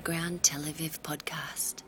Underground Tel Aviv podcast.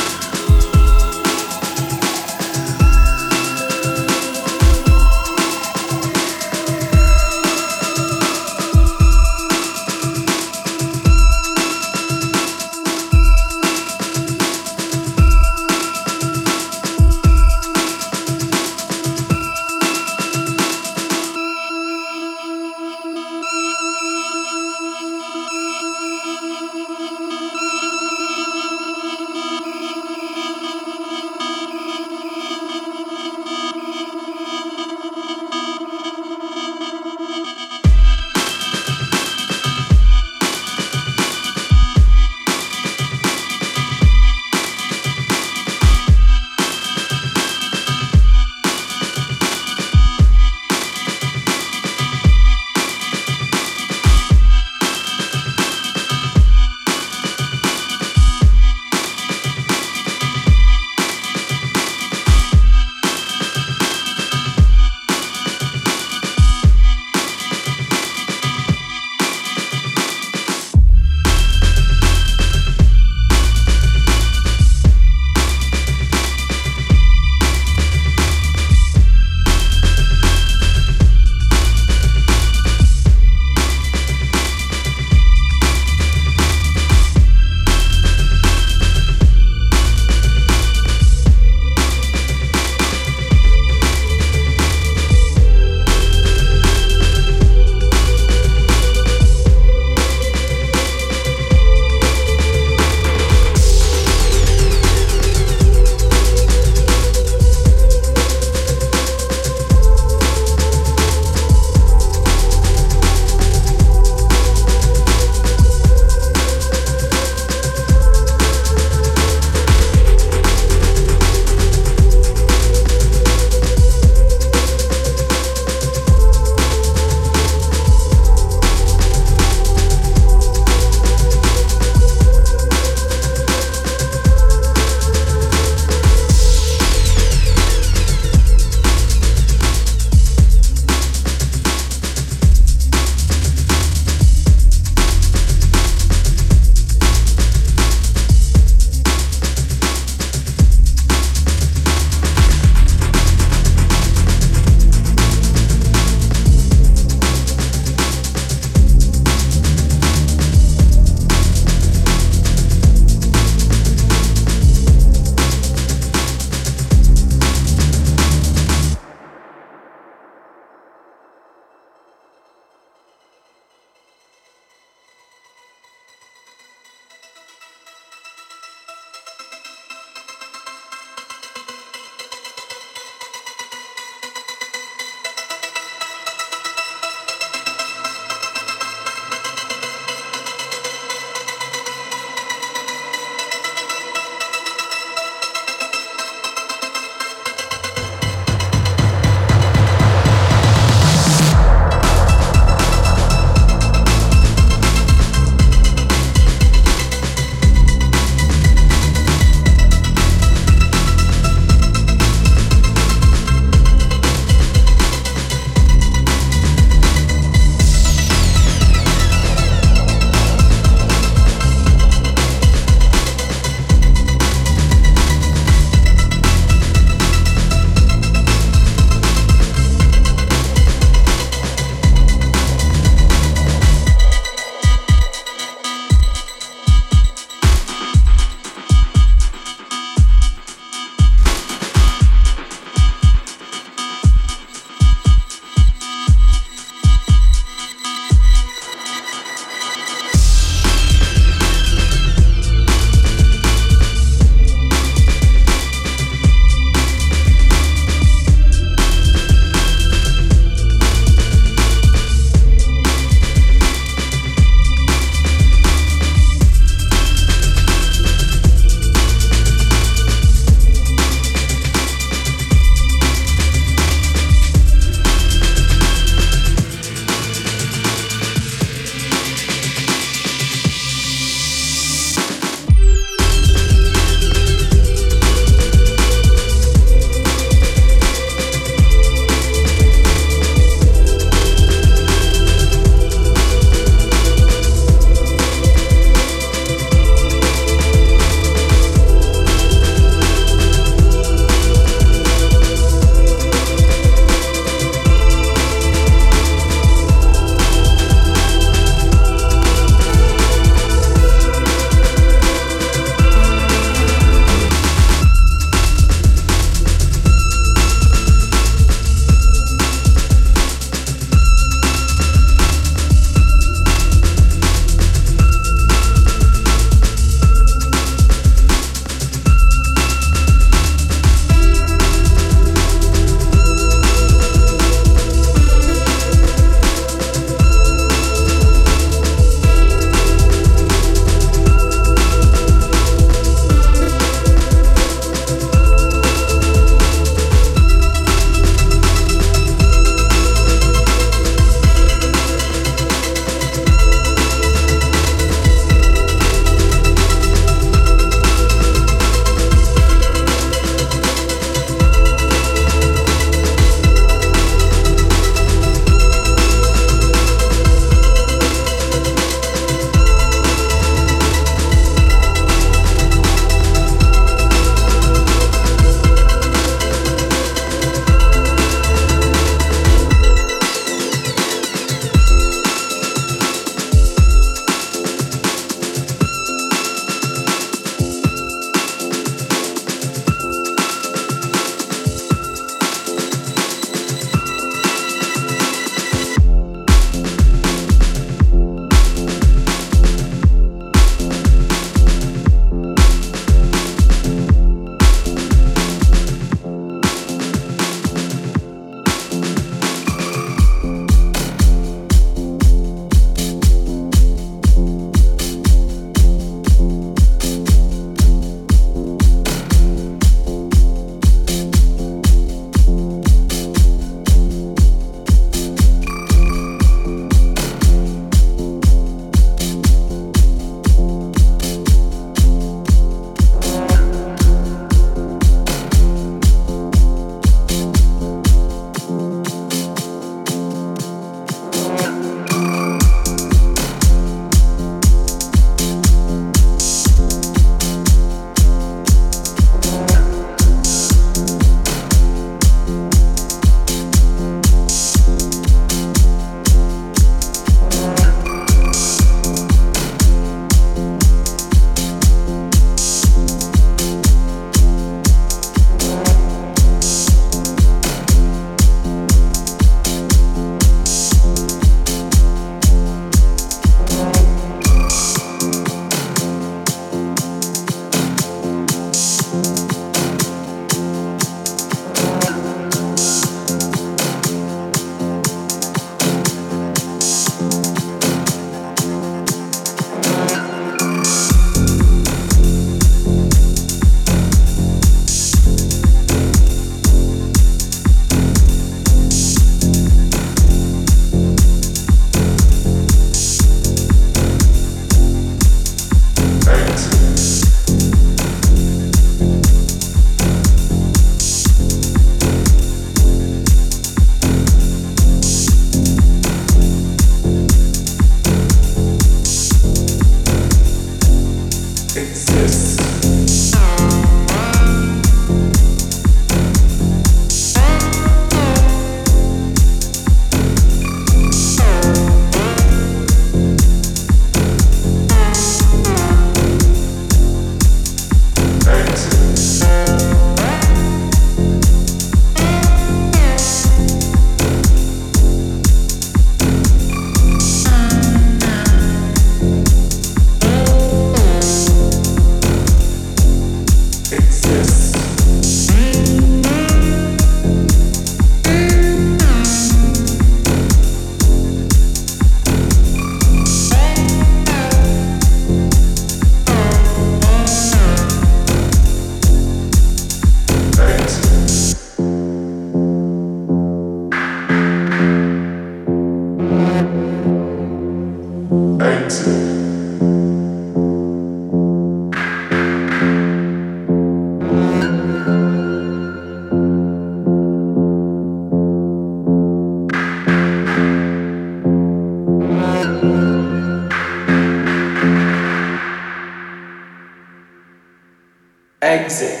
exit.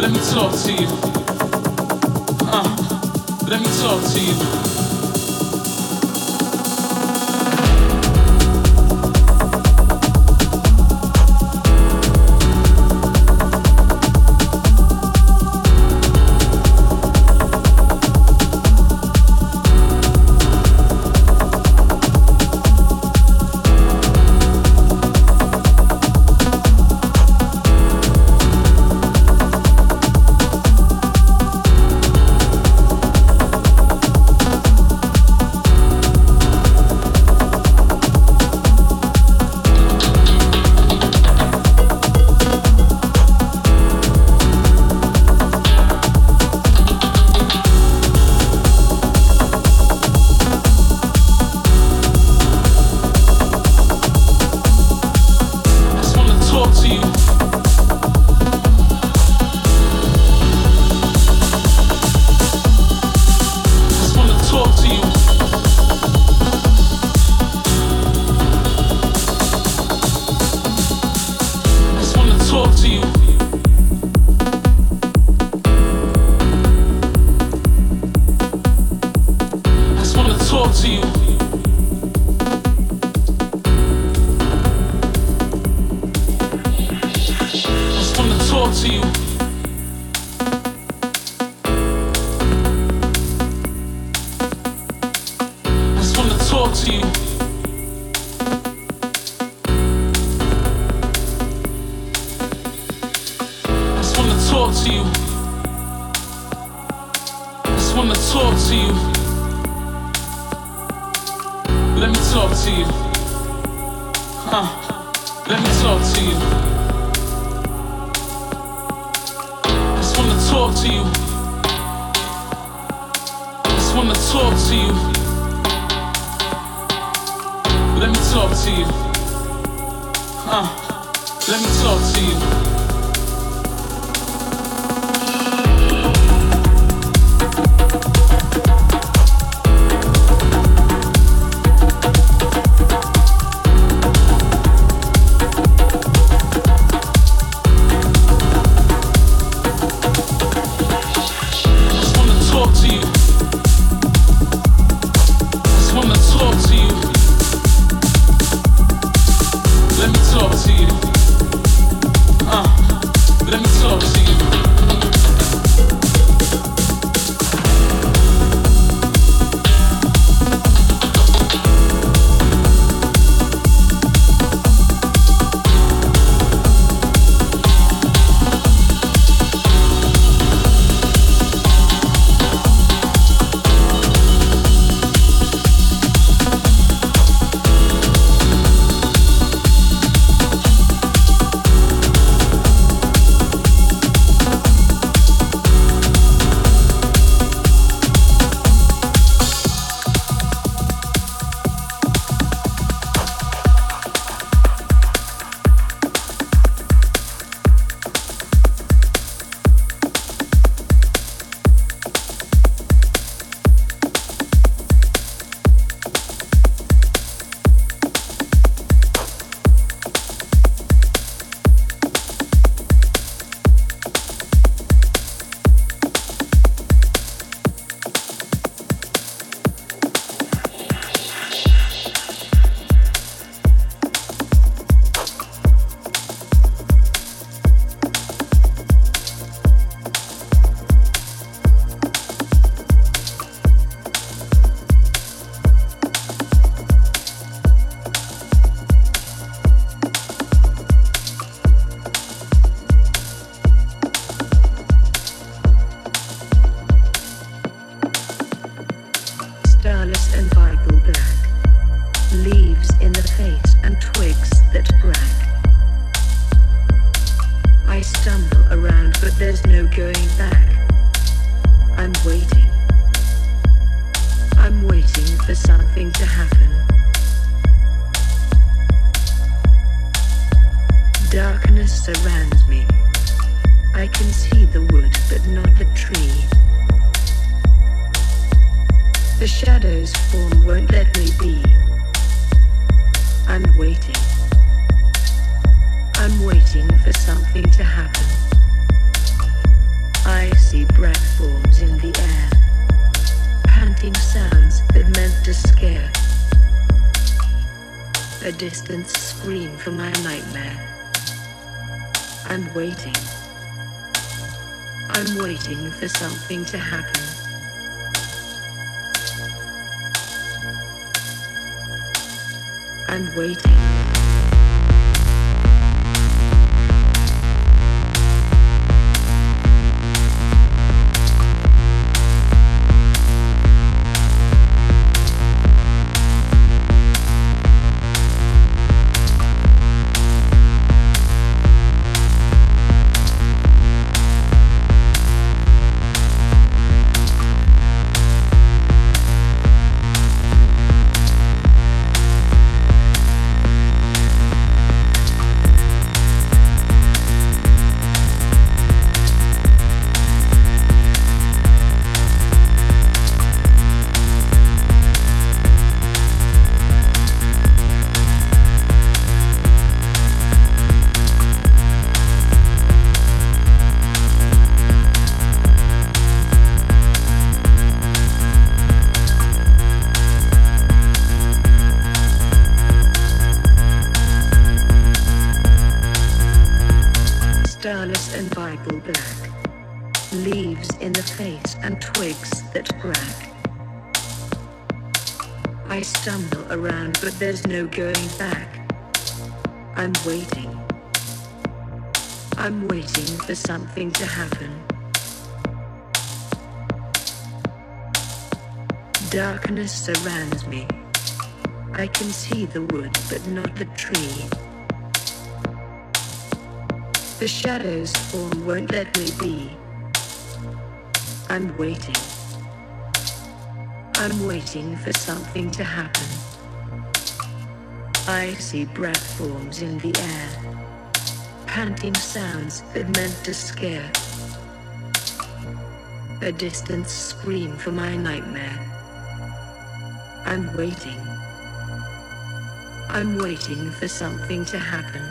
Let me talk to you. Let me talk to you. I'm waiting for something to happen. icy breath forms in the air, panting sounds that meant to scare. A distant scream from my nightmare. I'm waiting for something to happen. I'm waiting. Starless and vital black, leaves in the face and twigs that crack. I stumble around, but there's no going back. I'm waiting for something to happen. Darkness surrounds me. I can see the wood, but not the tree. The shadows form won't let me be. I'm waiting for something to happen. Icy breath forms in the air, panting sounds that meant to scare. A distant scream from my nightmare. I'm waiting for something to happen.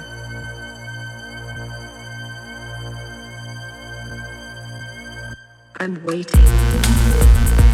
I'm waiting.